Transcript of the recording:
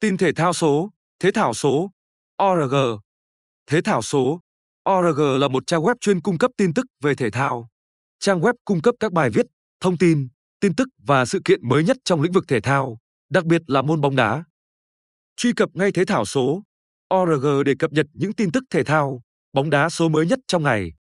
Tin Thể Thao Số, Thế Thảo Số, .org. Thế Thảo Số, .org là một trang web chuyên cung cấp tin tức về thể thao. Trang web cung cấp các bài viết, thông tin, tin tức và sự kiện mới nhất trong lĩnh vực thể thao, đặc biệt là môn bóng đá. Truy cập ngay Thế Thảo Số, .org để cập nhật những tin tức thể thao, bóng đá số mới nhất trong ngày.